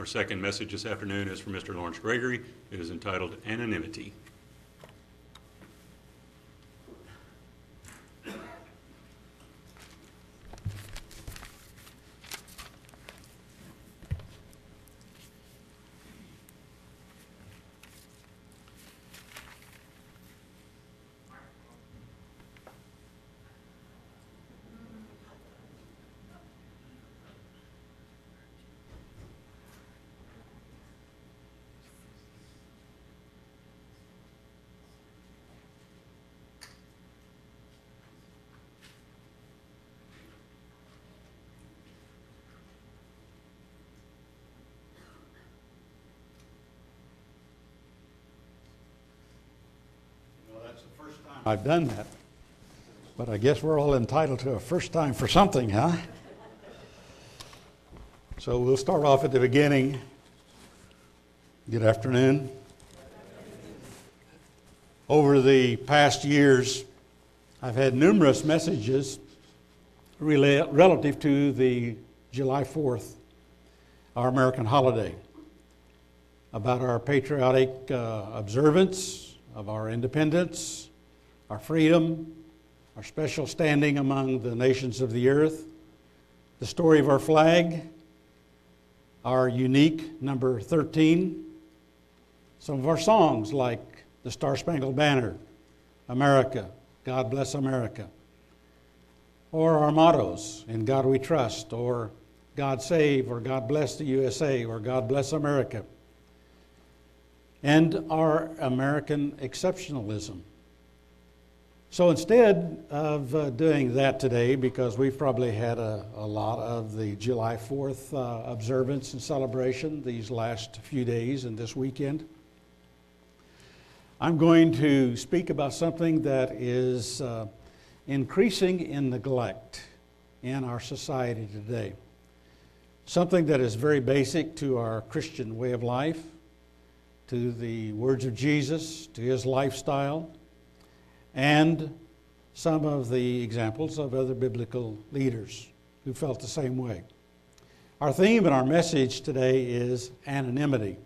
Our second message this afternoon is from Mr. Lawrence Gregory. It is entitled Anonymity. I've done that, but I guess we're all entitled to a first time for something, huh? So we'll start off at the beginning. Good afternoon. Over the past years, I've had numerous messages relative to the July 4th, our American holiday, about our patriotic observance of our independence, our freedom, our special standing among the nations of the earth, the story of our flag, our unique number 13, some of our songs like the Star Spangled Banner, America, God Bless America, or our mottos, In God We Trust, or God Save, or God Bless the USA, or God Bless America, and our American exceptionalism. So instead of doing that today, because we've probably had a lot of the July 4th observance and celebration these last few days and this weekend, I'm going to speak about something that is increasing in neglect in our society today. Something that is very basic to our Christian way of life, to the words of Jesus, to his lifestyle, and some of the examples of other biblical leaders who felt the same way. Our theme and our message today is anonymity.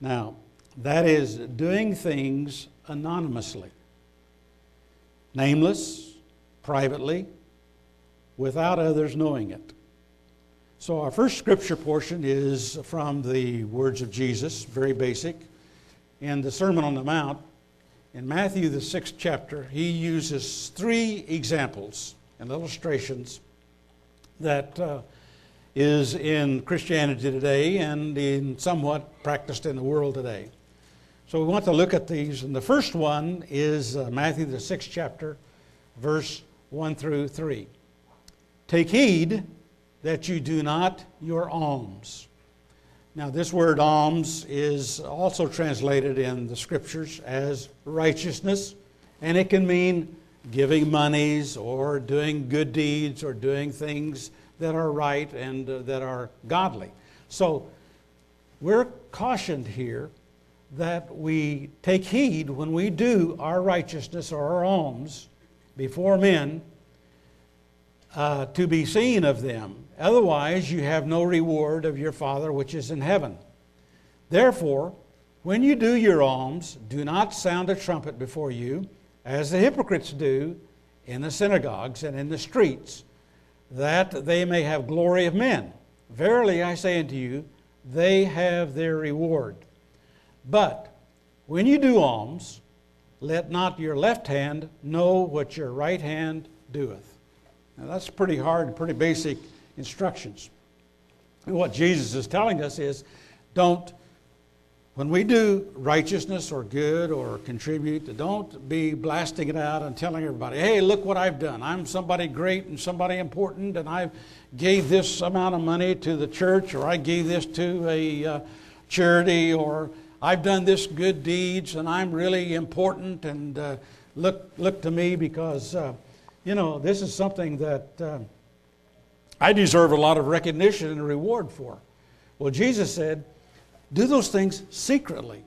Now, that is doing things anonymously, nameless, privately, without others knowing it. So our first scripture portion is from the words of Jesus, very basic, in the Sermon on the Mount. In Matthew, the 6th chapter, he uses three examples and illustrations that is in Christianity today and in somewhat practiced in the world today. So we want to look at these. And the first one is Matthew, the 6th chapter, verse 1 through 3. Take heed that you do not your alms. Now, this word alms is also translated in the scriptures as righteousness, and it can mean giving monies or doing good deeds or doing things that are right and that are godly. So we're cautioned here that we take heed when we do our righteousness or our alms before men to be seen of them. Otherwise, you have no reward of your Father which is in heaven. Therefore, when you do your alms, do not sound a trumpet before you, as the hypocrites do in the synagogues and in the streets, that they may have glory of men. Verily, I say unto you, they have their reward. But when you do alms, let not your left hand know what your right hand doeth. Now, that's pretty hard, pretty basic instructions. And what Jesus is telling us is, when we do righteousness or good or contribute, don't be blasting it out and telling everybody, hey, look what I've done. I'm somebody great and somebody important, and I gave this amount of money to the church, or I gave this to a charity, or I've done this good deeds, and I'm really important, and look to me, because this is something that I deserve a lot of recognition and reward for. Well, Jesus said, do those things secretly,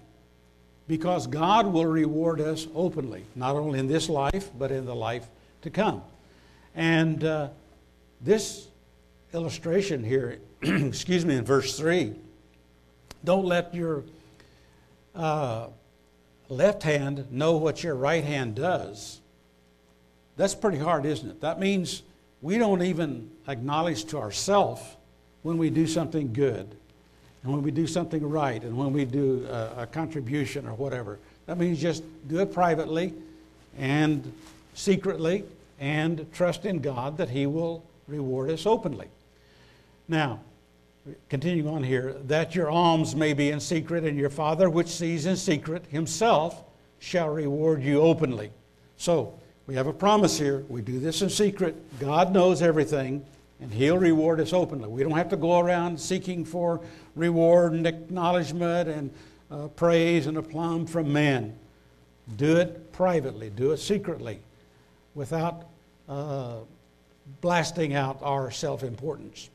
because God will reward us openly, not only in this life, but in the life to come. And this illustration here, in verse 3, Don't let your left hand know what your right hand does. That's pretty hard, isn't it? That means we don't even acknowledge to ourselves when we do something good and when we do something right and when we do a contribution or whatever. That means just do it privately and secretly and trust in God that He will reward us openly. Now, continuing on here, that your alms may be in secret, and your Father which sees in secret Himself shall reward you openly. So, we have a promise here. We do this in secret. God knows everything, and He'll reward us openly. We don't have to go around seeking for reward and acknowledgement and praise and aplomb from man. Do it privately. Do it secretly without blasting out our self-importance.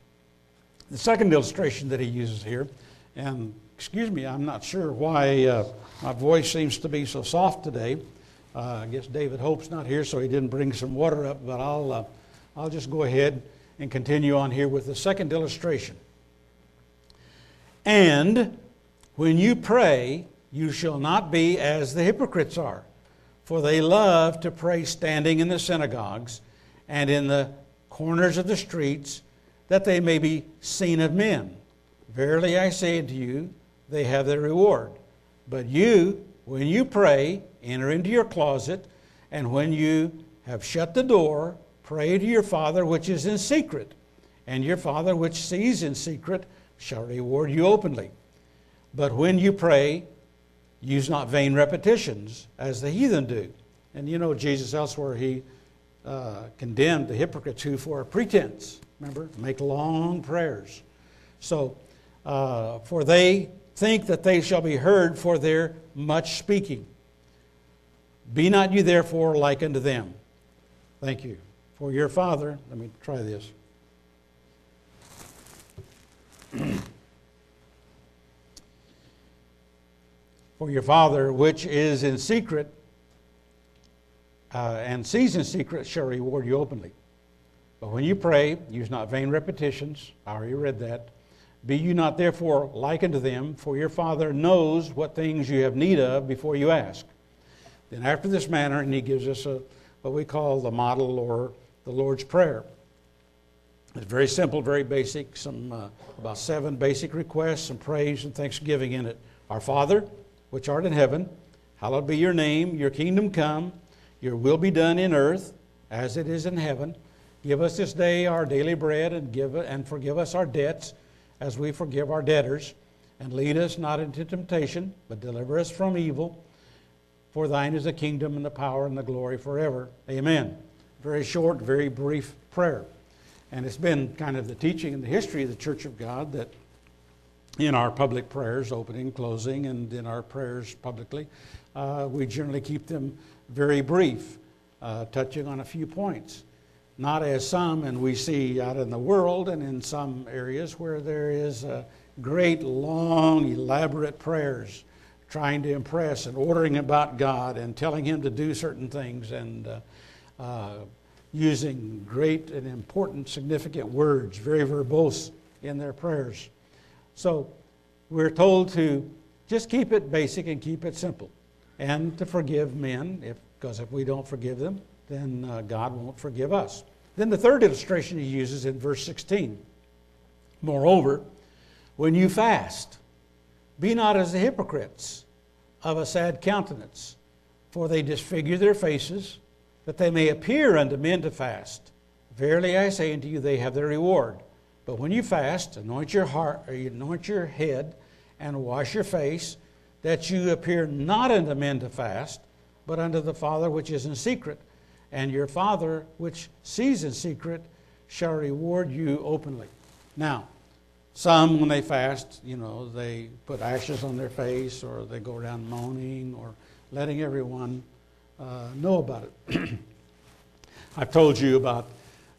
The second illustration that he uses here, and excuse me, I'm not sure why my voice seems to be so soft today. I guess David Hope's not here, so he didn't bring some water up, but I'll just go ahead and continue on here with the second illustration. And when you pray, you shall not be as the hypocrites are, for they love to pray standing in the synagogues and in the corners of the streets, that they may be seen of men. Verily I say unto you, they have their reward. But you, when you pray, enter into your closet, and when you have shut the door, pray to your Father which is in secret, and your Father which sees in secret shall reward you openly. But when you pray, use not vain repetitions, as the heathen do. And you know, Jesus elsewhere, He condemned the hypocrites who for a pretense, remember, make long prayers. So, for they think that they shall be heard for their much speaking. Be not you therefore like unto them. Thank you. For your Father, let me try this. For your Father which is in secret and sees in secret shall reward you openly. But when you pray, use not vain repetitions. I already read that. Be you not therefore like unto them, for your Father knows what things you have need of before you ask. Then after this manner, and he gives us what we call the model or the Lord's Prayer. It's very simple, very basic, some about 7 basic requests, some praise and thanksgiving in it. Our Father, which art in heaven, hallowed be your name, your kingdom come, your will be done in earth as it is in heaven. Give us this day our daily bread, and forgive us our debts as we forgive our debtors. And lead us not into temptation, but deliver us from evil. For thine is the kingdom and the power and the glory forever. Amen. Very short, very brief prayer. And it's been kind of the teaching and the history of the Church of God that in our public prayers, opening, closing, and in our prayers publicly, we generally keep them very brief, touching on a few points. Not as some, and we see out in the world and in some areas where there is great, long, elaborate prayers trying to impress and ordering about God and telling Him to do certain things and using great and important, significant words, very verbose in their prayers. So we're told to just keep it basic and keep it simple and to forgive men, because if we don't forgive them, then God won't forgive us. Then the third illustration he uses in verse 16. Moreover, when you fast, be not as the hypocrites of a sad countenance, for they disfigure their faces, that they may appear unto men to fast. Verily I say unto you, they have their reward. But when you fast, anoint your head and wash your face, that you appear not unto men to fast, but unto the Father which is in secret. And your Father, which sees in secret, shall reward you openly. Now, some, when they fast, you know, they put ashes on their face, or they go around moaning, or letting everyone know about it. I've told you about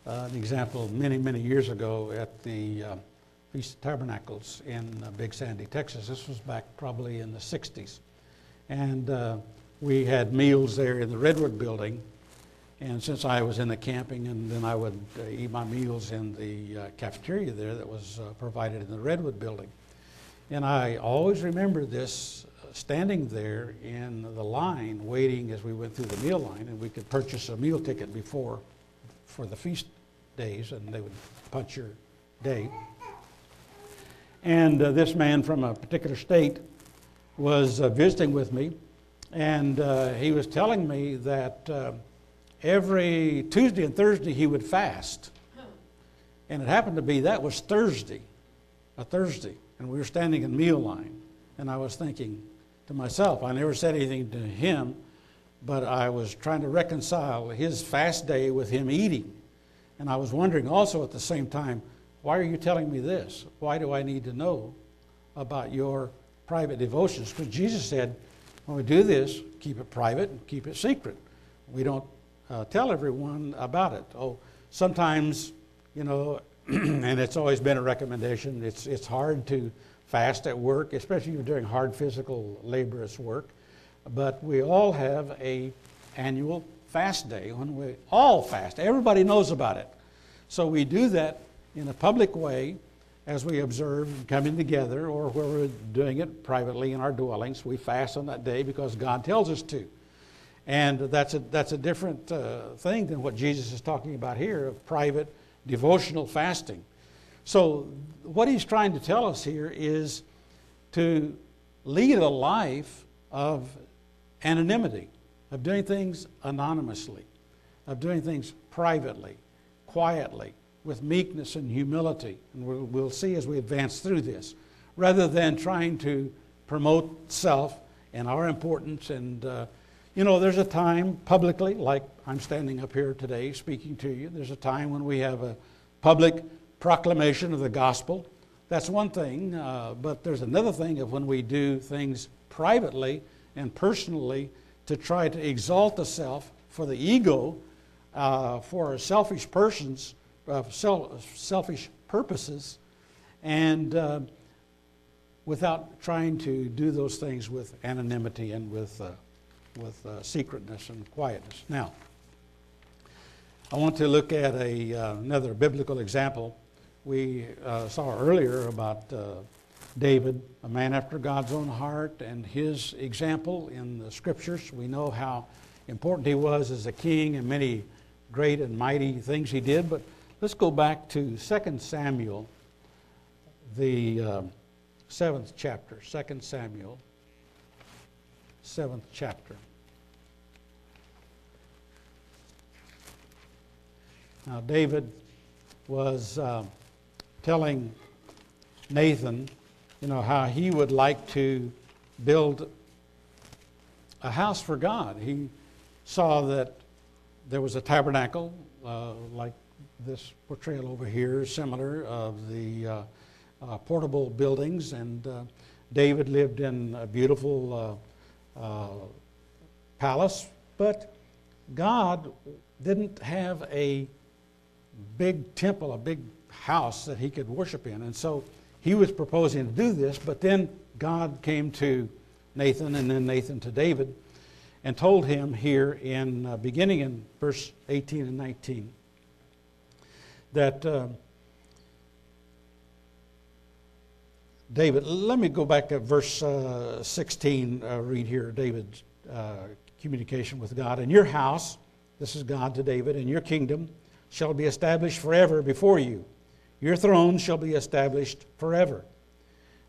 an example many, many years ago at the Feast of Tabernacles in Big Sandy, Texas. This was back probably in the 60s. And we had meals there in the Redwood building. And since I was in the camping, and then I would eat my meals in the cafeteria there that was provided in the Redwood building. And I always remember this, standing there in the line, waiting as we went through the meal line, and we could purchase a meal ticket before for the feast days, and they would punch your date. And this man from a particular state was visiting with me, and he was telling me that every Tuesday and Thursday he would fast. And it happened to be that was Thursday, a Thursday, and we were standing in meal line. And I was thinking to myself, I never said anything to him, but I was trying to reconcile his fast day with him eating. And I was wondering also at the same time, why are you telling me this? Why do I need to know about your private devotions? Because Jesus said, when we do this, keep it private and keep it secret. We don't tell everyone about it. Oh, sometimes, you know, and it's always been a recommendation. It's hard to fast at work, especially if you're doing hard physical laborious work. But we all have a annual fast day when we all fast. Everybody knows about it. So we do that in a public way, as we observe coming together, or where we're doing it privately in our dwellings. We fast on that day because God tells us to. And that's a different thing than what Jesus is talking about here, of private devotional fasting. So what he's trying to tell us here is to lead a life of anonymity, of doing things anonymously, of doing things privately, quietly, with meekness and humility, and we'll see as we advance through this, rather than trying to promote self and our importance. And you know, there's a time publicly, like I'm standing up here today speaking to you, there's a time when we have a public proclamation of the gospel. That's one thing, but there's another thing of when we do things privately and personally to try to exalt the self for the ego, for selfish persons, selfish purposes, and without trying to do those things with anonymity and with secretness and quietness. Now, I want to look at another biblical example. We saw earlier about David, a man after God's own heart, and his example in the scriptures. We know how important he was as a king and many great and mighty things he did, but let's go back to 2 Samuel, the 7th chapter. 2 Samuel, 7th chapter. Now, David was telling Nathan, you know, how he would like to build a house for God. He saw that there was a tabernacle, like this portrayal over here, similar, of the portable buildings. And David lived in a beautiful palace, but God didn't have a big temple, a big house that he could worship in. And so he was proposing to do this, but then God came to Nathan and then Nathan to David and told him here in beginning in verse 18 and 19 that David, let me go back to verse 16, read here David's communication with God. In your house, this is God to David, and your kingdom shall be established forever before you. Your throne shall be established forever.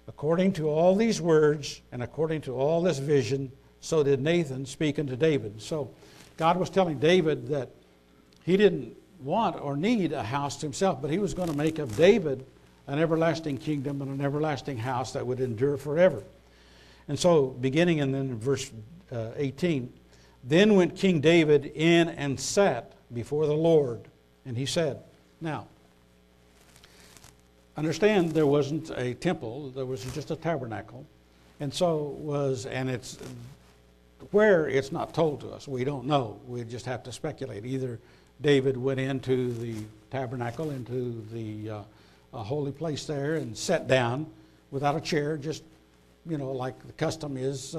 According to all these words and according to all this vision, so did Nathan speak unto David. So God was telling David that he didn't want or need a house to himself, but he was going to make of David an everlasting kingdom and an everlasting house that would endure forever. And so beginning and then verse 18, then went King David in and sat before the Lord, and he said, now, understand there wasn't a temple, there was just a tabernacle, and so was, and it's where it's not told to us. We don't know. We just have to speculate. Either David went into the tabernacle, into the a holy place there, and sat down without a chair, just, you know, like the custom is,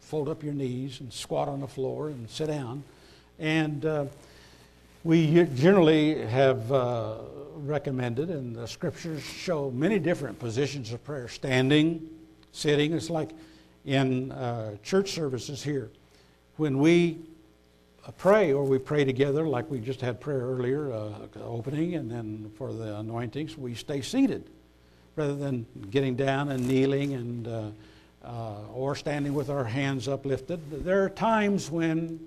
fold up your knees and squat on the floor and sit down. And We generally have recommended, and the scriptures show many different positions of prayer, standing, sitting. It's like in church services here. When we pray, or we pray together, like we just had prayer earlier, opening, and then for the anointings, we stay seated rather than getting down and kneeling and or standing with our hands uplifted. There are times when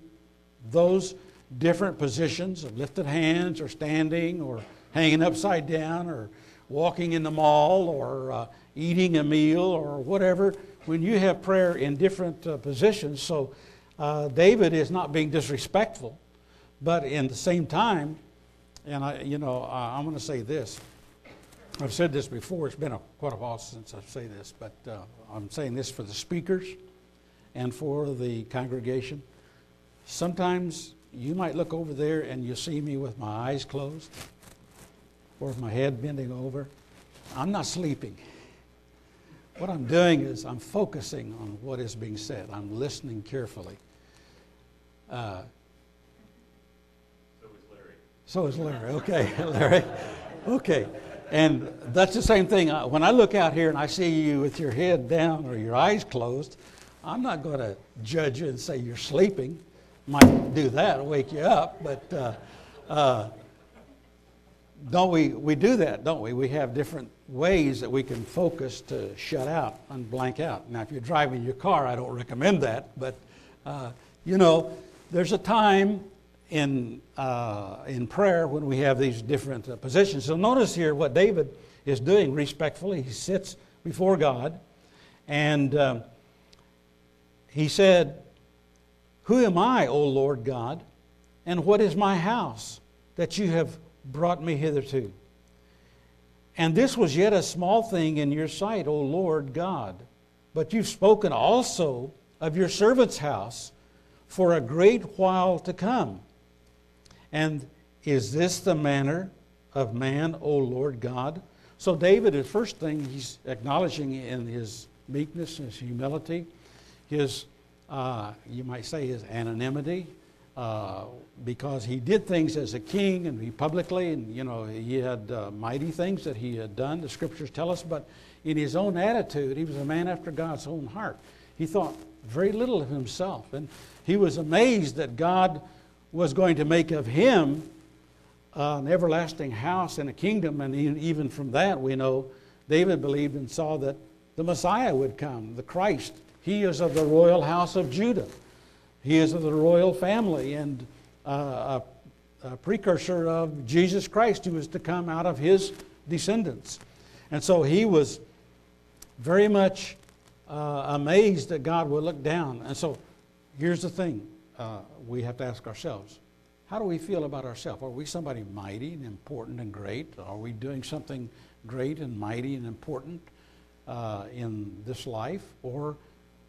those different positions of lifted hands or standing or hanging upside down or walking in the mall or eating a meal or whatever, when you have prayer in different positions. So David is not being disrespectful, but in the same time, and I'm going to say this. I've said this before. It's been quite a while since I say this, but I'm saying this for the speakers and for the congregation. Sometimes you might look over there and you see me with my eyes closed or with my head bending over. I'm not sleeping. What I'm doing is I'm focusing on what is being said. I'm listening carefully. So is Larry. Okay, Larry. Okay. And that's the same thing. When I look out here and I see you with your head down or your eyes closed, I'm not going to judge you and say you're sleeping. Might do that, wake you up, but don't we do that, don't we? We have different ways that we can focus to shut out and blank out. Now, if you're driving your car, I don't recommend that, but there's a time in prayer when we have these different positions. So notice here what David is doing respectfully. He sits before God, and he said, "Who am I, O Lord God, and what is my house that you have brought me hitherto? And this was yet a small thing in your sight, O Lord God, but you've spoken also of your servant's house for a great while to come. And is this the manner of man, O Lord God?" So David, the first thing he's acknowledging in his meekness, his humility, his you might say his anonymity, because he did things as a king and he publicly, and he had mighty things that he had done, the scriptures tell us, but in his own attitude, he was a man after God's own heart. He thought very little of himself, and he was amazed that God was going to make of him an everlasting house and a kingdom, and even from that we know David believed and saw that the Messiah would come, the Christ. He is of the royal house of Judah. He is of the royal family and a precursor of Jesus Christ, who was to come out of his descendants. And so he was very much amazed that God would look down. And so here's the thing. We have to ask ourselves, how do we feel about ourselves? Are we somebody mighty and important and great? Are we doing something great and mighty and important in this life? Or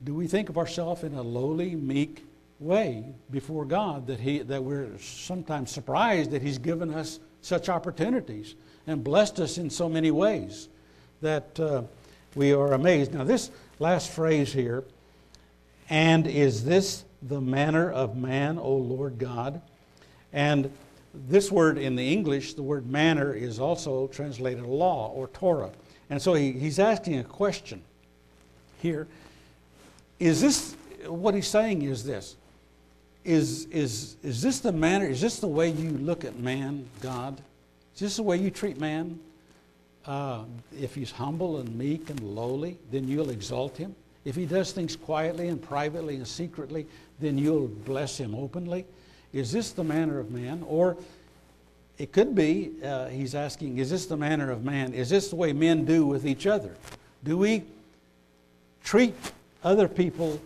do we think of ourselves in a lowly, meek way before God, that we're sometimes surprised that He's given us such opportunities and blessed us in so many ways that we are amazed? Now, this last phrase here, "And is this the manner of man, O Lord God?" And this word in the English, the word manner, is also translated law or Torah. And so he's asking a question here. Is this, what he's saying is this, is this the manner, is this the way you look at man, God? Is this the way you treat man? If he's humble and meek and lowly, then you'll exalt him. If he does things quietly and privately and secretly, then you'll bless him openly. Is this the manner of man? Or it could be, he's asking, is this the manner of man? Is this the way men do with each other? Do we treat other people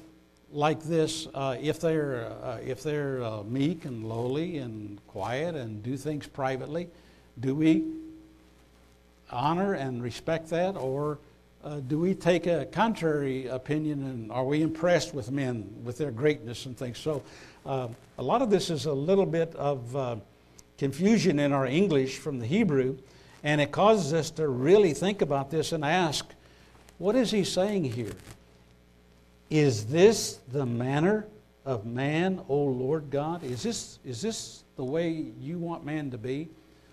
like this, if they're meek and lowly and quiet and do things privately? Do we honor and respect that, or do we take a contrary opinion, and are we impressed with men, with their greatness and things? So a lot of this is a little bit of confusion in our English from the Hebrew, and it causes us to really think about this and ask, what is he saying here? Is this the manner of man, O Lord God? Is this the way you want man to be?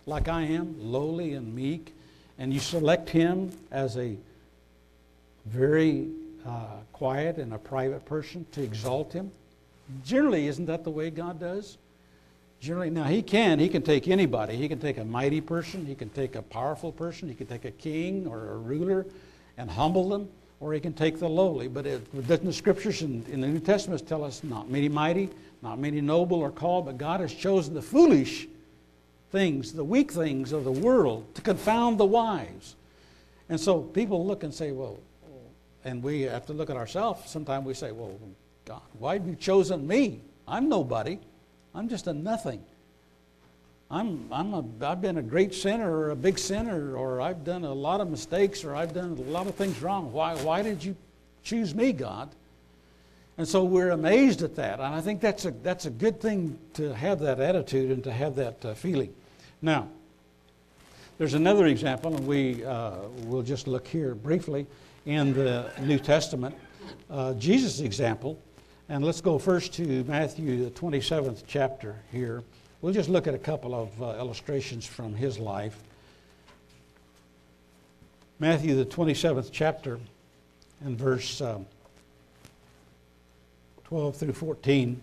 Like I am, lowly and meek, and you select him as a very quiet and a private person to exalt him? Generally, isn't that the way God does? Generally, now he can take anybody. He can take a mighty person, he can take a powerful person, he can take a king or a ruler and humble them, or he can take the lowly. But doesn't the scriptures in the New Testament tell us not many mighty, not many noble or called, but God has chosen the foolish things, the weak things of the world to confound the wise. And so people look and say, well, and we have to look at ourselves. Sometimes we say, well, God, why have you chosen me? I'm nobody. I'm just a nothing. I've been a great sinner or a big sinner, or I've done a lot of mistakes, or I've done a lot of things wrong. Why did you choose me, God? And so we're amazed at that. And I think that's a good thing to have that attitude and to have that feeling. Now, there's another example, and we'll just look here briefly in the New Testament, Jesus' example. And let's go first to Matthew, the 27th chapter here. We'll just look at a couple of illustrations from his life. Matthew, the 27th chapter, and verse 12 through 14.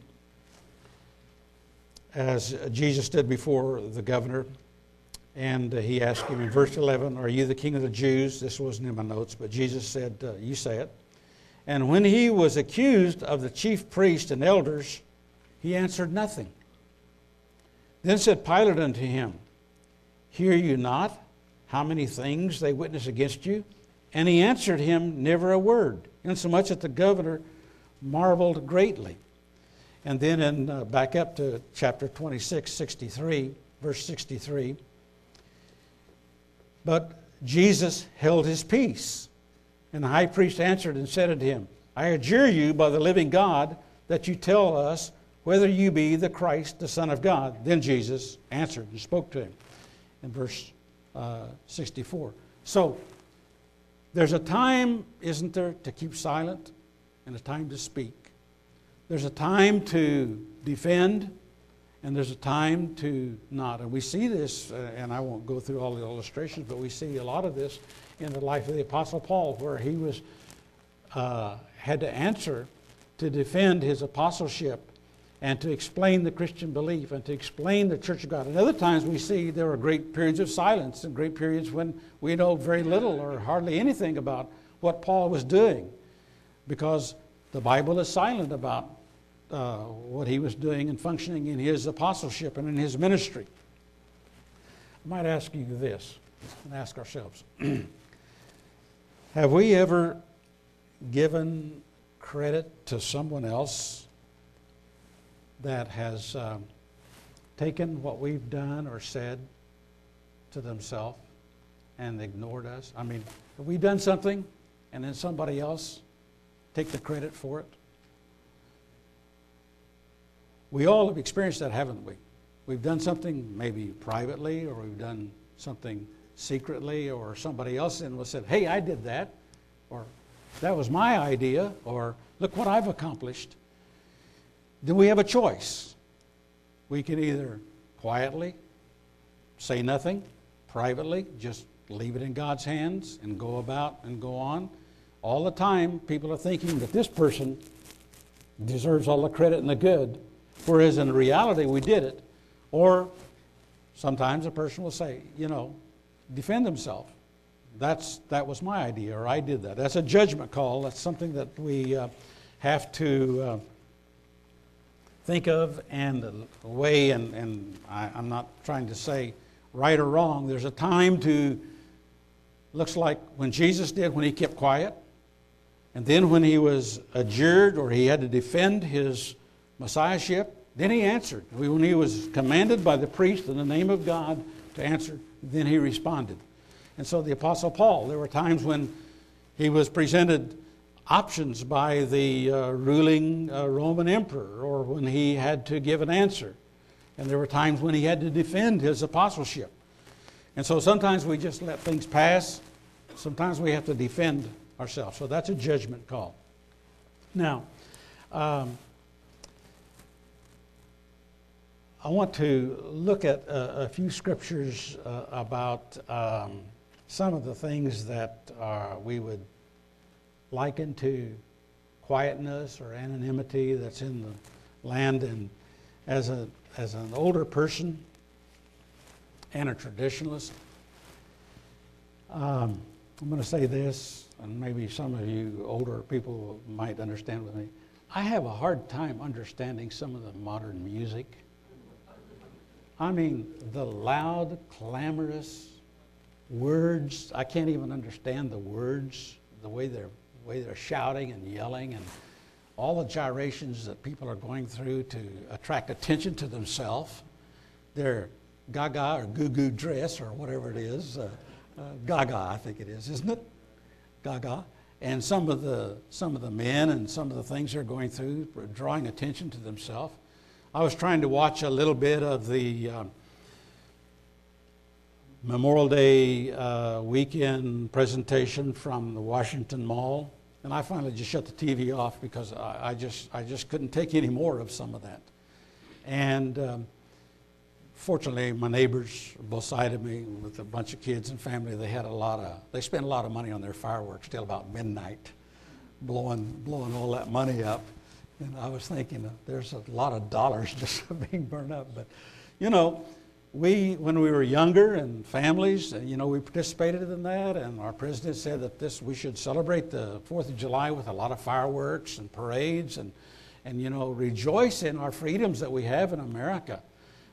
As Jesus stood before the governor, and he asked him in verse 11, "Are you the king of the Jews?" This wasn't in my notes, but Jesus said, "You say it." And when he was accused of the chief priests and elders, he answered nothing. Then said Pilate unto him, "Hear you not how many things they witness against you?" And he answered him never a word, insomuch that the governor marveled greatly. And then back up to chapter 26, 63, verse 63. But Jesus held his peace. And the high priest answered and said unto him, "I adjure you by the living God that you tell us whether you be the Christ, the Son of God." Then Jesus answered and spoke to him in verse 64. So there's a time, isn't there, to keep silent and a time to speak. There's a time to defend and there's a time to not. And we see this, and I won't go through all the illustrations, but we see a lot of this in the life of the Apostle Paul, where he was had to answer to defend his apostleship and to explain the Christian belief and to explain the Church of God. And other times we see there are great periods of silence and great periods when we know very little or hardly anything about what Paul was doing, because the Bible is silent about what he was doing and functioning in his apostleship and in his ministry. I might ask you this and ask ourselves. Have we ever given credit to someone else that has taken what we've done or said to themselves and ignored us? I mean, have we done something and then somebody else take the credit for it? We all have experienced that, haven't we? We've done something maybe privately, or we've done something secretly, or somebody else and said, "Hey, I did that," or "That was my idea," or "Look what I've accomplished." Then we have a choice. We can either quietly say nothing, privately just leave it in God's hands and go about and go on. All the time people are thinking that this person deserves all the credit and the good, whereas in reality we did it. Or sometimes a person will say, defend himself. That was my idea, or I did that. That's a judgment call. That's something that we have to think of and weigh, and I'm not trying to say right or wrong. There's a time to, looks like when Jesus did, when he kept quiet, and then when he was adjured or he had to defend his messiahship, then he answered. When he was commanded by the priest in the name of God to answer, then he responded. And so the Apostle Paul, there were times when he was presented options by the ruling Roman emperor, or when he had to give an answer. And there were times when he had to defend his apostleship. And so sometimes we just let things pass. Sometimes we have to defend ourselves. So that's a judgment call. Now, I want to look at a few scriptures about some of the things that we would liken to quietness or anonymity that's in the land. And as an older person and a traditionalist, I'm going to say this, and maybe some of you older people might understand with me. I have a hard time understanding some of the modern music. I mean, the loud, clamorous words. I can't even understand the words, the way they're shouting and yelling, and all the gyrations that people are going through to attract attention to themselves. Their gaga or goo-goo dress or whatever it is. Gaga, I think it is, isn't it? Gaga. And some of the men and some of the things they're going through, drawing attention to themselves. I was trying to watch a little bit of the Memorial Day weekend presentation from the Washington Mall, and I finally just shut the TV off because I just couldn't take any more of some of that. And fortunately, my neighbors, both sides of me, with a bunch of kids and family, they spent a lot of money on their fireworks till about midnight, blowing all that money up. And I was thinking, there's a lot of dollars just being burned up. But, you know, when we were younger and families, you know, we participated in that. And our president said that we should celebrate the 4th of July with a lot of fireworks and parades and you know, rejoice in our freedoms that we have in America.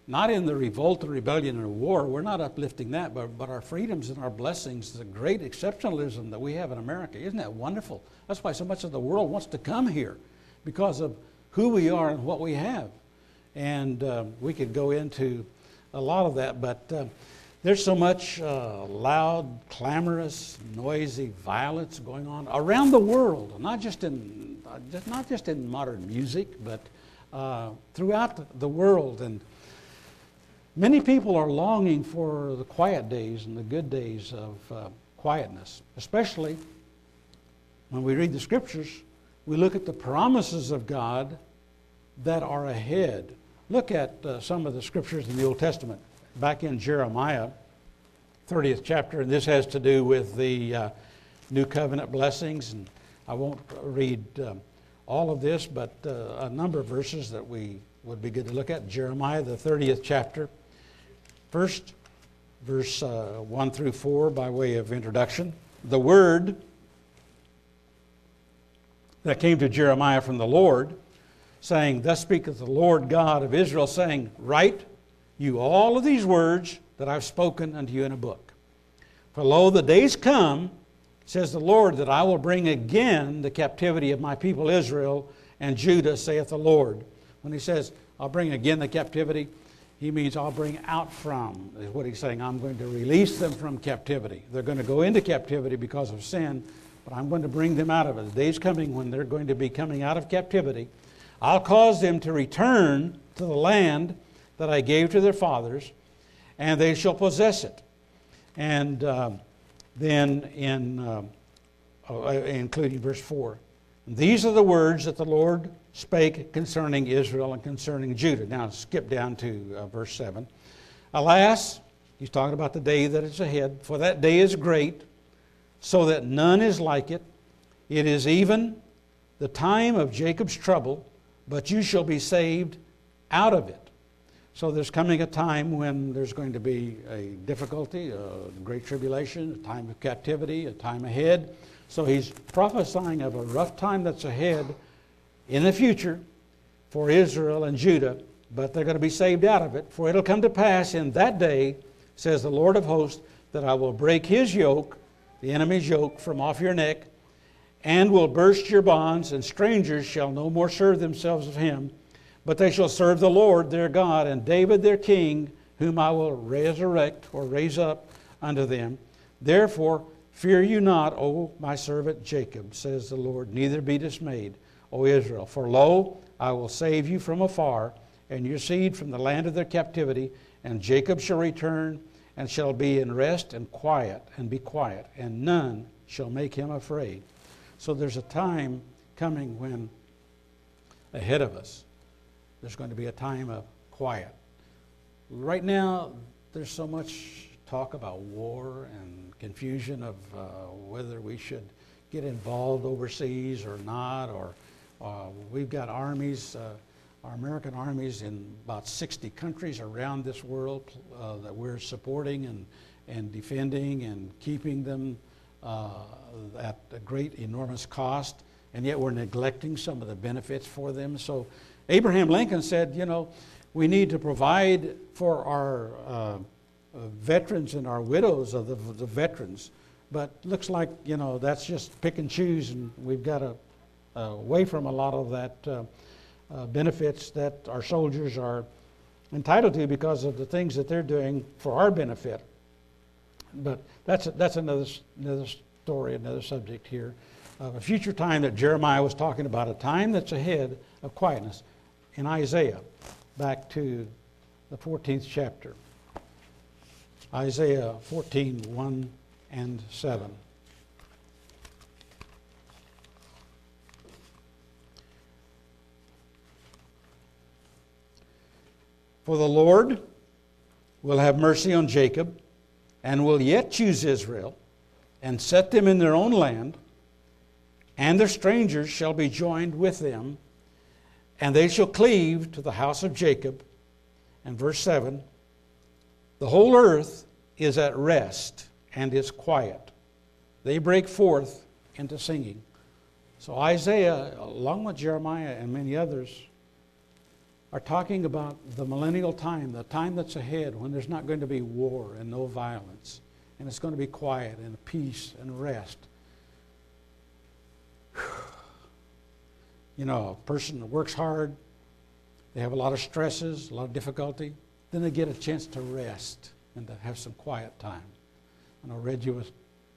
Not in the revolt, the rebellion, or war. We're not uplifting that, but our freedoms and our blessings, the great exceptionalism that we have in America. Isn't that wonderful? That's why so much of the world wants to come here, because of who we are and what we have. And we could go into a lot of that, but there's so much loud, clamorous, noisy violence going on around the world, not just in modern music, but throughout the world. And many people are longing for the quiet days and the good days of quietness, especially when we read the scriptures. We look at the promises of God that are ahead. Look at some of the scriptures in the Old Testament. Back in Jeremiah, 30th chapter, and this has to do with the New Covenant blessings. And I won't read all of this, but a number of verses that we would be good to look at. Jeremiah, the 30th chapter. First, verse 1 through 4 by way of introduction. The word that came to Jeremiah from the Lord, saying, Thus speaketh the Lord God of Israel, saying, Write you all of these words that I've spoken unto you in a book. For lo, the days come, says the Lord, that I will bring again the captivity of my people Israel and Judah, saith the Lord. When he says, I'll bring again the captivity, he means I'll bring out from, is what he's saying. I'm going to release them from captivity. They're going to go into captivity because of sin, but I'm going to bring them out of it. The day's coming when they're going to be coming out of captivity. I'll cause them to return to the land that I gave to their fathers, and they shall possess it. And then including verse 4, these are the words that the Lord spake concerning Israel and concerning Judah. Now skip down to verse 7. Alas, he's talking about the day that is ahead, for that day is great, so that none is like it. It is even the time of Jacob's trouble, but you shall be saved out of it. So there's coming a time when there's going to be a difficulty, a great tribulation, a time of captivity, a time ahead. So he's prophesying of a rough time that's ahead in the future for Israel and Judah, but they're going to be saved out of it. For it'll come to pass in that day, says the Lord of hosts, that I will break his yoke, the enemy's yoke, from off your neck, and will burst your bonds, and strangers shall no more serve themselves of him, but they shall serve the Lord their God, and David their king, whom I will resurrect or raise up unto them. Therefore fear you not, O my servant Jacob, says the Lord, neither be dismayed, O Israel. For lo, I will save you from afar, and your seed from the land of their captivity, and Jacob shall return, and shall be in rest and quiet, and be quiet, and none shall make him afraid. So there's a time coming when, ahead of us, there's going to be a time of quiet. Right now, there's so much talk about war and confusion of whether we should get involved overseas or not, or we've got armies, our American armies in about 60 countries around this world that we're supporting and defending and keeping them at a great, enormous cost, and yet we're neglecting some of the benefits for them. So Abraham Lincoln said, you know, we need to provide for our veterans and our widows of the veterans, but looks like, you know, that's just pick and choose, and we've got to away from a lot of that benefits that our soldiers are entitled to because of the things that they're doing for our benefit. But that's another story, another subject here, of a future time that Jeremiah was talking about, a time that's ahead of quietness. In Isaiah, back to the 14th chapter, Isaiah 14:1 and 7. For the Lord will have mercy on Jacob, and will yet choose Israel, and set them in their own land, and their strangers shall be joined with them, and they shall cleave to the house of Jacob. And verse 7, the whole earth is at rest and is quiet. They break forth into singing. So Isaiah, along with Jeremiah and many others, are talking about the millennial time, the time that's ahead when there's not going to be war and no violence, and it's going to be quiet and peace and rest. You know, a person that works hard, they have a lot of stresses, a lot of difficulty, then they get a chance to rest and to have some quiet time. I know Reggie was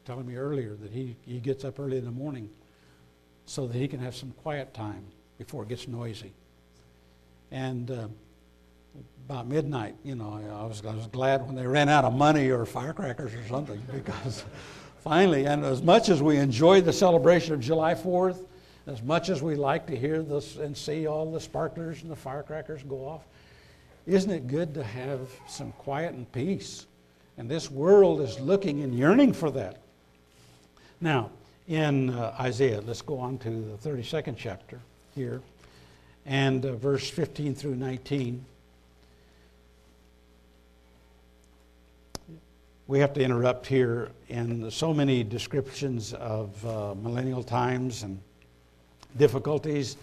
telling me earlier that he gets up early in the morning so that he can have some quiet time before it gets noisy. And about midnight, you know, I was glad when they ran out of money or firecrackers or something, because finally, and as much as we enjoyed the celebration of July 4th, as much as we like to hear this and see all the sparklers and the firecrackers go off, isn't it good to have some quiet and peace? And this world is looking and yearning for that. Now, in Isaiah, let's go on to the 32nd chapter here, and verse 15 through 19. We have to interrupt here in so many descriptions of millennial times and difficulties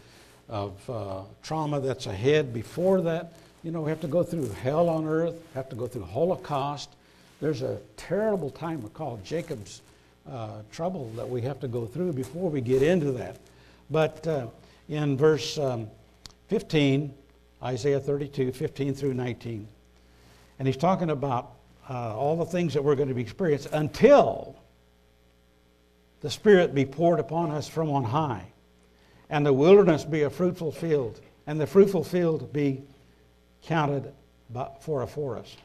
of trauma that's ahead before that. You know, we have to go through hell on earth, have to go through Holocaust. There's a terrible time called Jacob's trouble that we have to go through before we get into that. But in verse 15, Isaiah 32, 15 through 19. And he's talking about all the things that we're going to be experiencing until the Spirit be poured upon us from on high, and the wilderness be a fruitful field, and the fruitful field be counted for a forest.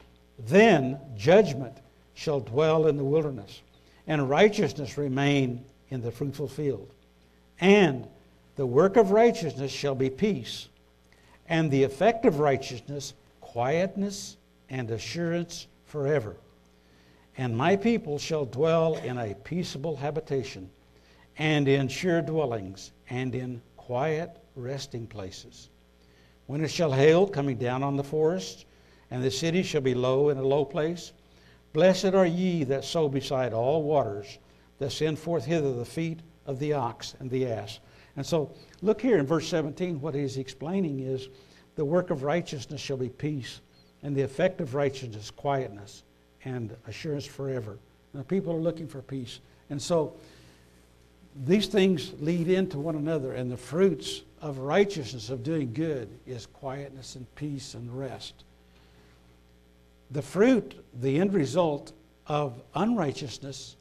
Then judgment shall dwell in the wilderness, and righteousness remain in the fruitful field. And the work of righteousness shall be peace, and the effect of righteousness, quietness and assurance forever. And my people shall dwell in a peaceable habitation, and in sure dwellings, and in quiet resting places. When it shall hail, coming down on the forest, and the city shall be low in a low place. Blessed are ye that sow beside all waters, that send forth hither the feet of the ox and the ass. And so, look here in verse 17, what he's explaining is the work of righteousness shall be peace, and the effect of righteousness, quietness, and assurance forever. And the people are looking for peace. And so, these things lead into one another, and the fruits of righteousness, of doing good, is quietness and peace and rest. The fruit, the end result of unrighteousness,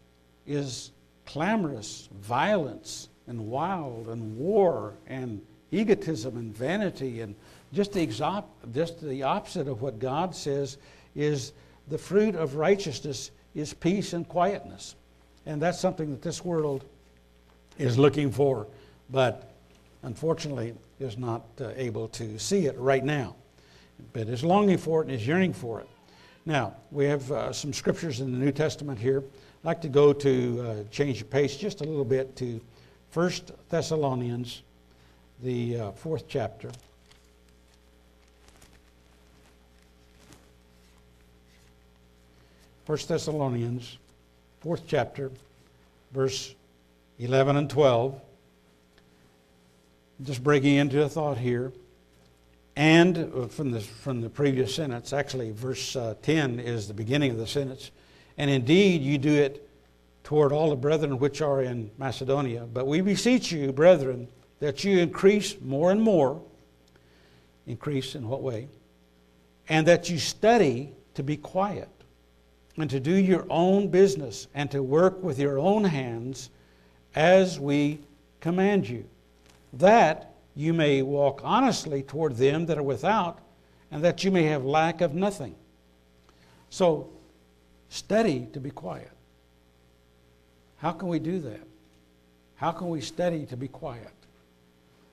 is clamorous violence, and wild and war and egotism and vanity, and just the opposite of what God says is the fruit of righteousness is peace and quietness. And that's something that this world is looking for, but unfortunately is not able to see it right now. but is longing for it and is yearning for it. Now, we have some scriptures in the New Testament here. I'd like to go to, change the pace just a little bit to 1 Thessalonians, the 4th chapter. First Thessalonians, 4th chapter, verse 11 and 12. Just breaking into a thought here. And from the previous sentence, actually verse 10 is the beginning of the sentence. And indeed you do it toward all the brethren which are in Macedonia. But we beseech you, brethren, that you increase more and more. Increase in what way? And that you study to be quiet, and to do your own business, and to work with your own hands as we command you, that you may walk honestly toward them that are without, and that you may have lack of nothing. So, study to be quiet. How can we do that? How can we study to be quiet?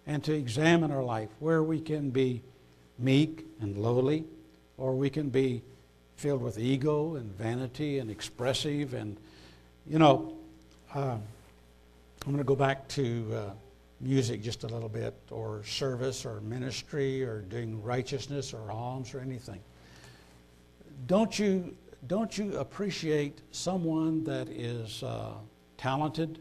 And to examine our life, where we can be meek and lowly, or we can be filled with ego and vanity and expressive. And, you know, I'm going to go back to music just a little bit, or service or ministry or doing righteousness or alms or anything. Don't you appreciate someone that is talented,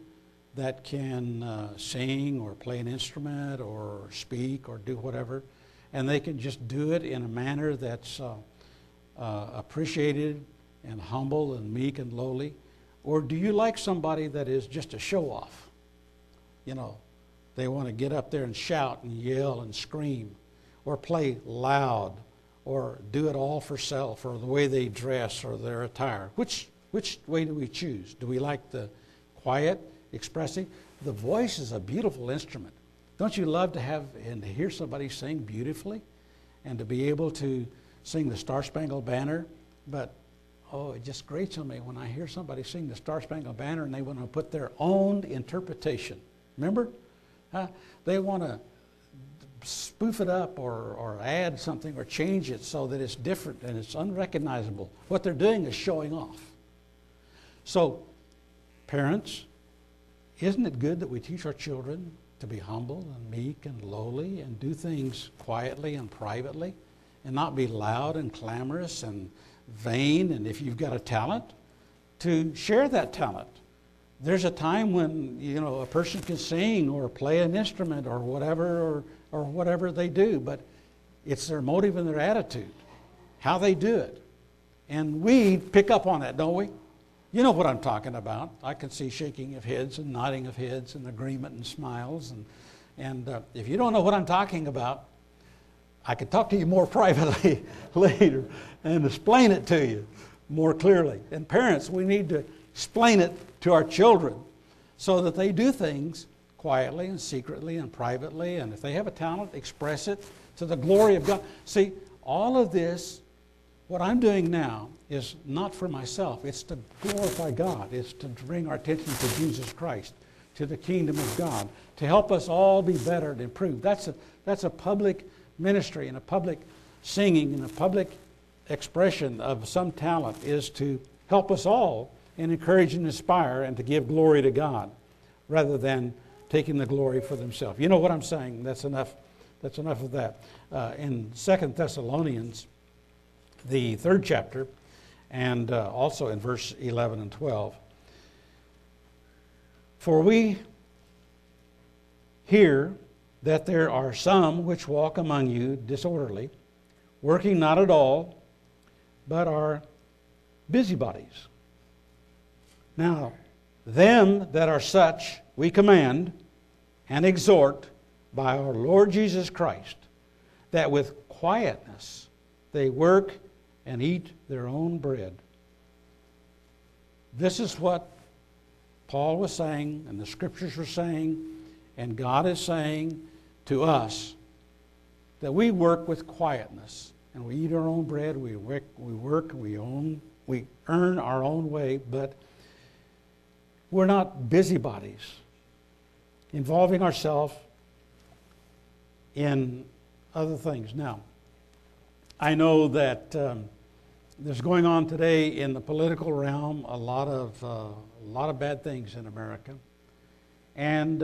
that can sing or play an instrument or speak or do whatever, and they can just do it in a manner that's appreciated and humble and meek and lowly? Or do you like somebody that is just a show-off? You know, they want to get up there and shout and yell and scream, or play loud, or do it all for self, or the way they dress or their attire. Which way do we choose? Do we like the quiet, expressive? The voice is a beautiful instrument. Don't you love to have and to hear somebody sing beautifully, and to be able to sing the Star-Spangled Banner? But oh, it just grates on me when I hear somebody sing the Star-Spangled Banner and they want to put their own interpretation. Remember? They want to spoof it up or add something or change it so that it's different and it's unrecognizable. What they're doing is showing off. So, parents, isn't it good that we teach our children to be humble and meek and lowly and do things quietly and privately, and not be loud and clamorous and vain? And if you've got a talent, to share that talent. There's a time when, you know, a person can sing or play an instrument or whatever, or whatever they do, but it's their motive and their attitude, how they do it. And we pick up on that, don't we? You know what I'm talking about. I can see shaking of heads and nodding of heads and agreement and smiles. And if you don't know what I'm talking about, I could talk to you more privately later and explain it to you more clearly. And parents, we need to explain it to our children so that they do things quietly and secretly and privately, and if they have a talent, express it to the glory of God. See, all of this, what I'm doing now, is not for myself. It's to glorify God. It's to bring our attention to Jesus Christ, to the kingdom of God, to help us all be better and improved. That's a public ministry, and a public singing and a public expression of some talent is to help us all and encourage and inspire and to give glory to God rather than taking the glory for themselves. You know what I'm saying? That's enough of that. In 2 Thessalonians, the 3rd chapter, and also in verse 11 and 12, for we hear that there are some which walk among you disorderly, working not at all, but are busybodies. Now, them that are such we command and exhort by our Lord Jesus Christ, that with quietness they work and eat their own bread. This is what Paul was saying, and the scriptures were saying, and God is saying to us, that we work with quietness, and we eat our own bread, we earn our own way, but we're not busybodies involving ourselves in other things. Now, I know that there's going on today in the political realm a lot of bad things in America, and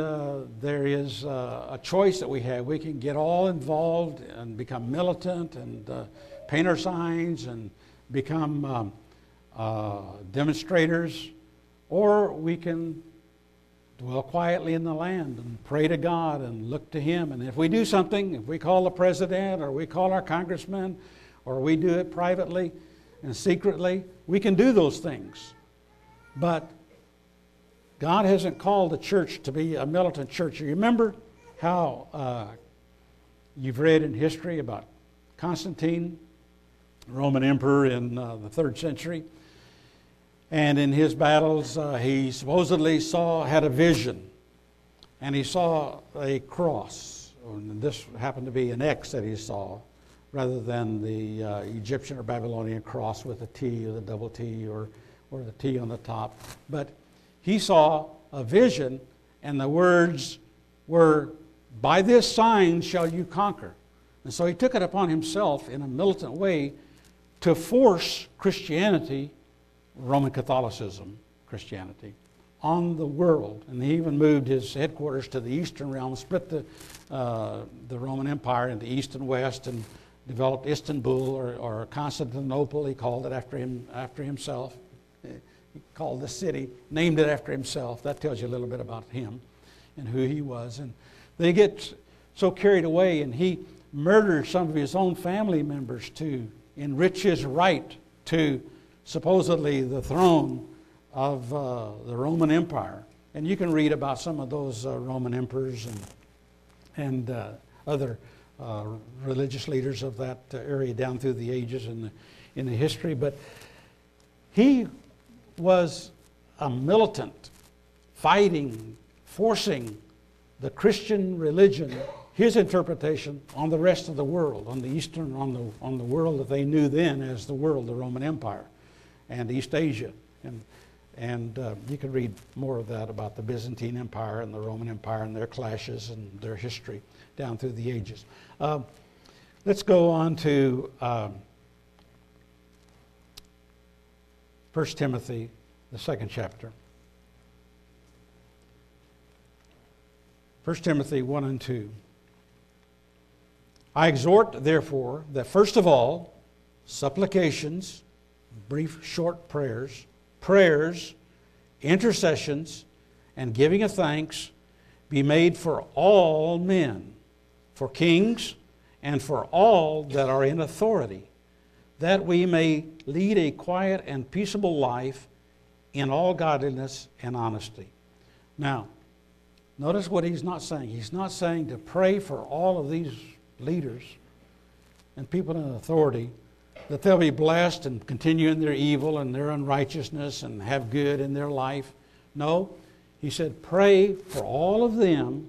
there is a choice that we have. We can get all involved and become militant and paint our signs and become demonstrators, or we can dwell quietly in the land and pray to God and look to Him. And if we do something, if we call the president or we call our congressman or we do it privately and secretly, we can do those things. But God hasn't called the church to be a militant church. You remember how you've read in history about Constantine, Roman Emperor in the 3rd century. And in his battles, he supposedly had a vision, and he saw a cross. And this happened to be an X that he saw, rather than the Egyptian or Babylonian cross with a T or the double T or the T on the top. But he saw a vision, and the words were, "By this sign shall you conquer." And so he took it upon himself in a militant way to force Christianity, Roman Catholicism, Christianity, on the world. And he even moved his headquarters to the eastern realm, split the Roman Empire into east and west, and developed Istanbul, or Constantinople, he called it after himself. He called the city, named it after himself. That tells you a little bit about him and who he was. And they get so carried away, and he murdered some of his own family members to enrich his right to supposedly the throne of the Roman Empire. And you can read about some of those Roman emperors and other religious leaders of that area down through the ages in the history. But he was a militant, fighting, forcing the Christian religion, his interpretation, on the rest of the world, on the Eastern, on the world that they knew then as the world, the Roman Empire, and East Asia. And you can read more of that about the Byzantine Empire and the Roman Empire and their clashes and their history down through the ages. Let's go on to 1 Timothy, the 2nd chapter. 1 Timothy 1 and 2. I exhort, therefore, that first of all, supplications, brief, short prayers, intercessions, and giving of thanks be made for all men, for kings, and for all that are in authority, that we may lead a quiet and peaceable life in all godliness and honesty. Now, notice what he's not saying. He's not saying to pray for all of these leaders and people in authority, that they'll be blessed and continue in their evil and their unrighteousness and have good in their life. No, he said, pray for all of them,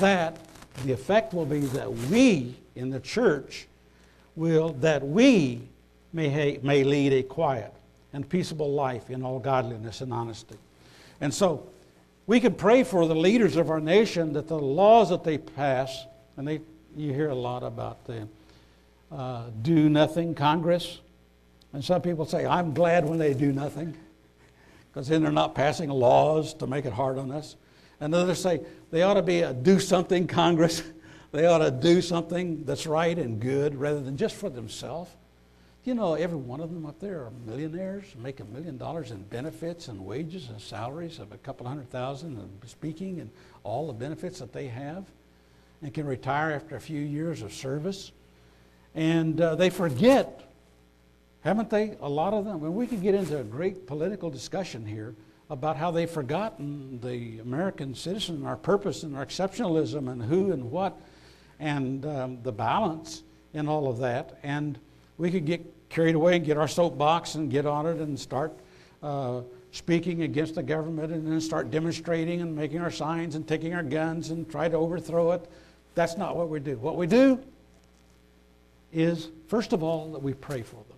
that the effect will be that we in the church may lead a quiet and peaceable life in all godliness and honesty. And so we can pray for the leaders of our nation, that the laws that they pass, and you hear a lot about them, do nothing Congress. And some people say, I'm glad when they do nothing, because then they're not passing laws to make it hard on us. And others say they ought to be a do something Congress. They ought to do something that's right and good rather than just for themselves. You know, every one of them up there are millionaires, make $1 million in benefits and wages and salaries of $200,000 and speaking and all the benefits that they have, and can retire after a few years of service. And they forget, haven't they, a lot of them? Well, we could get into a great political discussion here about how they've forgotten the American citizen, our purpose and our exceptionalism and who and what, and the balance in all of that. And we could get carried away and get our soapbox and get on it and start speaking against the government, and then start demonstrating and making our signs and taking our guns and try to overthrow it. That's not what we do. What we do is, first of all, that we pray for them.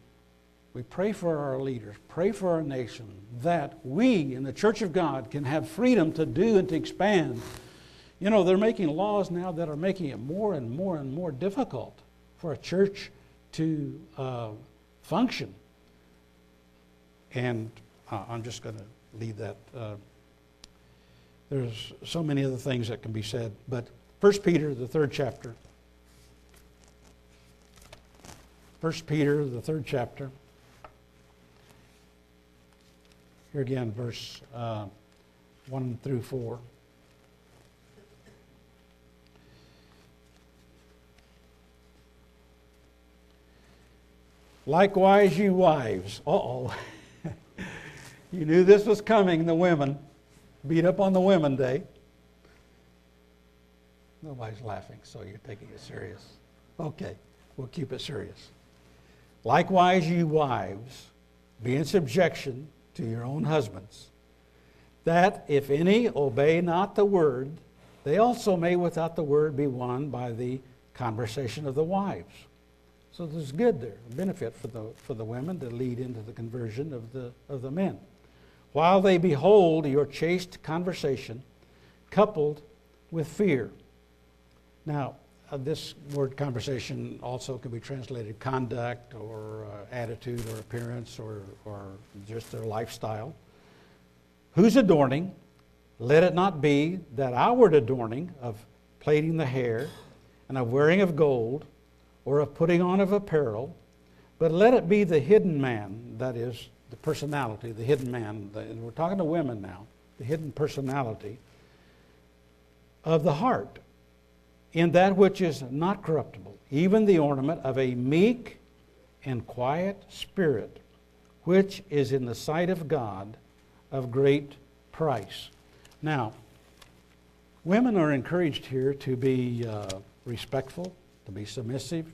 We pray for our leaders, pray for our nation, that we in the Church of God can have freedom to do and to expand. You know, they're making laws now that are making it more and more difficult for a church to function. And I'm just going to leave that. There's so many other things that can be said. But 1 Peter, the third chapter. 1 Peter, the third chapter. Here again, verse 1 through 4. Likewise, you wives. Uh-oh. You knew this was coming, the women. Beat up on the women day. Nobody's laughing, so you're taking it serious. Okay, we'll keep it serious. Likewise, you wives, be in subjection to your own husbands, that if any obey not the word, they also may without the word be won by the conversation of the wives. So there's good there, benefit for the women to lead into the conversion of the men. While they behold your chaste conversation, coupled with fear. Now, this word conversation also can be translated conduct or attitude or appearance or just their lifestyle. Whose adorning? Let it not be that outward adorning of plaiting the hair and of wearing of gold or of putting on of apparel, but let it be the hidden man, that is, the personality, the hidden man, and we're talking to women now, the hidden personality of the heart, in that which is not corruptible, even the ornament of a meek and quiet spirit, which is in the sight of God of great price. Now, women are encouraged here to be respectful, to be submissive,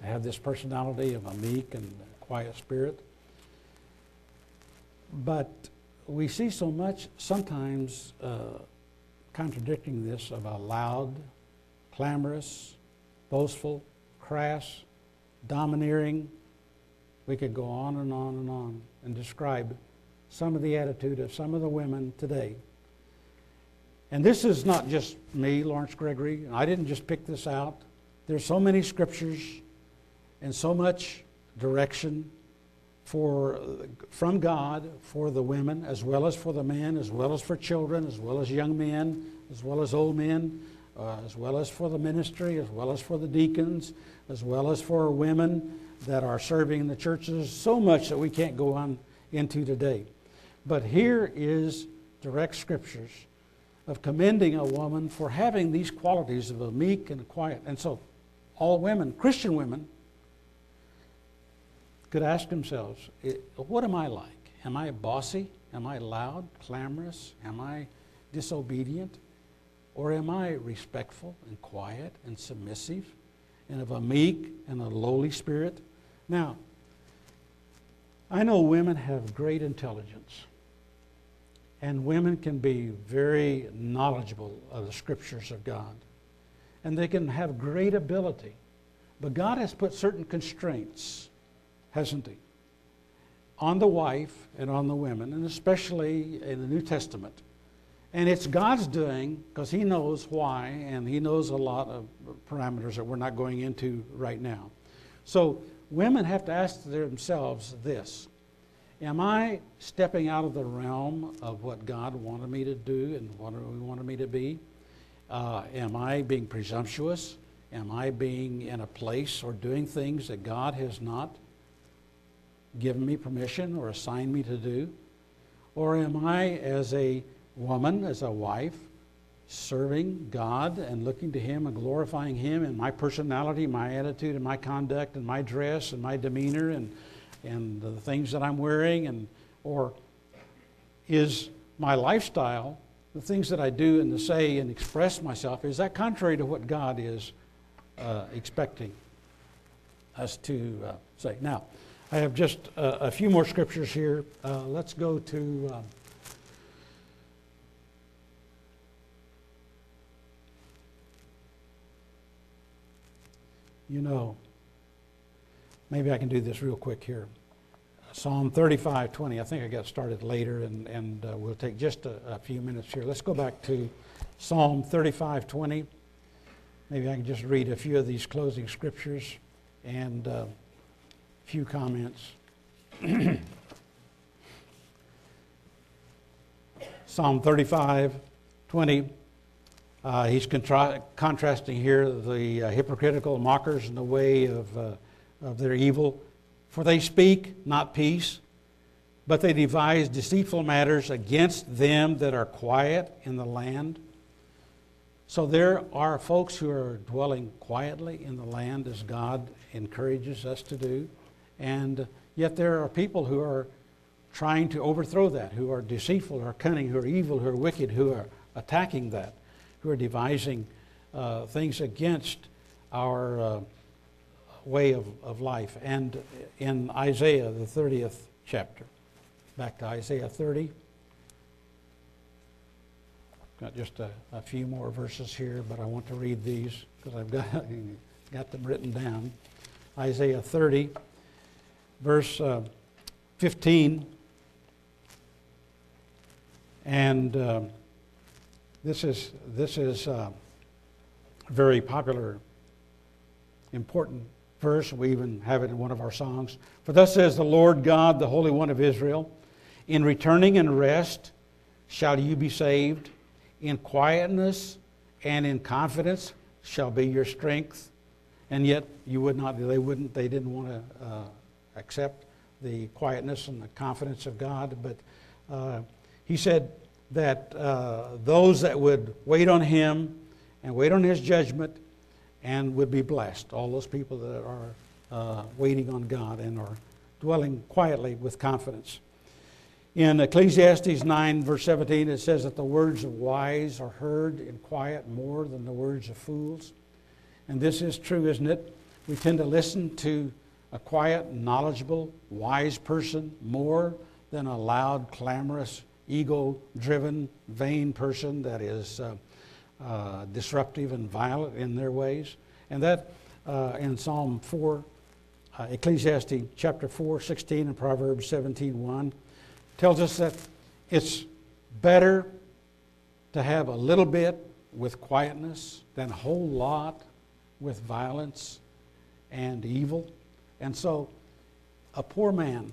to have this personality of a meek and quiet spirit. But we see so much sometimes contradicting this of a loud, clamorous, boastful, crass, domineering. We could go on and on and on and describe some of the attitude of some of the women today. And this is not just me, Lawrence Gregory. I didn't just pick this out. There's so many scriptures and so much direction from God for the women, as well as for the men, as well as for children, as well as young men, as well as old men, as well as for the ministry, as well as for the deacons, as well as for women that are serving in the churches. So much that we can't go on into today. But here is direct scriptures of commending a woman for having these qualities of a meek and a quiet. And so all women, Christian women, could ask themselves, what am I like? Am I bossy? Am I loud, clamorous? Am I disobedient? Or am I respectful and quiet and submissive and of a meek and a lowly spirit? Now, I know women have great intelligence, and women can be very knowledgeable of the scriptures of God, and they can have great ability, but God has put certain constraints, hasn't he, on the wife and on the women, and especially in the New Testament. And it's God's doing, because he knows why, and he knows a lot of parameters that we're not going into right now. So women have to ask themselves this: am I stepping out of the realm of what God wanted me to do and what he wanted me to be? Am I being presumptuous? Am I being in a place or doing things that God has not given me permission or assigned me to do? Or am I, as a woman, as a wife, serving God and looking to him and glorifying him in my personality, my attitude, and my conduct, and my dress, and my demeanor, and the things that I'm wearing? And or is my lifestyle, the things that I do and say and express myself, is that contrary to what God is expecting us to say? Now, I have just a few more scriptures here. Let's go to maybe I can do this real quick here. Psalm 35:20. I think I got started later, and we'll take just a few minutes here. Let's go back to Psalm 35:20. Maybe I can just read a few of these closing scriptures. and a few comments. Psalm 35:20. He's contrasting here the hypocritical mockers in the way of their evil. For they speak not peace, but they devise deceitful matters against them that are quiet in the land. So there are folks who are dwelling quietly in the land, as God encourages us to do. And yet there are people who are trying to overthrow that, who are deceitful, who are cunning, who are evil, who are wicked, who are attacking that, who are devising things against our way of life. And in Isaiah, the 30th chapter, back to Isaiah 30. Got just a few more verses here, but I want to read these because I've got them written down. Isaiah 30, verse 15. And this is a very popular, important verse. We even have it in one of our songs. For thus says the Lord God, the Holy One of Israel, in returning and rest shall you be saved. In quietness and in confidence shall be your strength. And yet you would not, they didn't want to accept the quietness and the confidence of God. But he said that those that would wait on him and wait on his judgment and would be blessed. All those people that are waiting on God and are dwelling quietly with confidence. In Ecclesiastes 9, verse 17, it says that the words of wise are heard in quiet more than the words of fools. And this is true, isn't it? We tend to listen to a quiet, knowledgeable, wise person more than a loud, clamorous, ego-driven, vain person that is disruptive and violent in their ways. And that in Psalm 4, Ecclesiastes chapter 4, 16, and Proverbs 17, 1, tells us that it's better to have a little bit with quietness than a whole lot with violence and evil. And so a poor man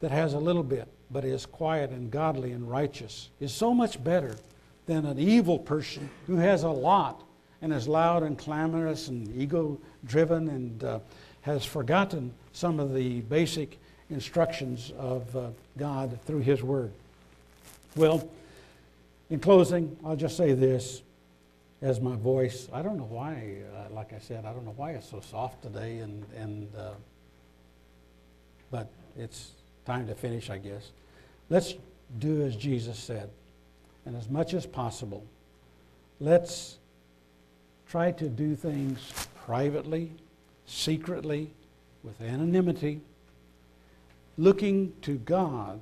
that has a little bit but is quiet and godly and righteous is so much better than an evil person who has a lot and is loud and clamorous and ego-driven and has forgotten some of the basic instructions of God through His Word. Well, in closing, I'll just say this as my voice. I don't know why, like I said, I don't know why it's so soft today, and but it's time to finish, I guess. Let's do as Jesus said. And as much as possible, let's try to do things privately, secretly, with anonymity, looking to God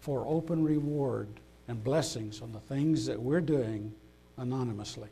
for open reward and blessings on the things that we're doing anonymously.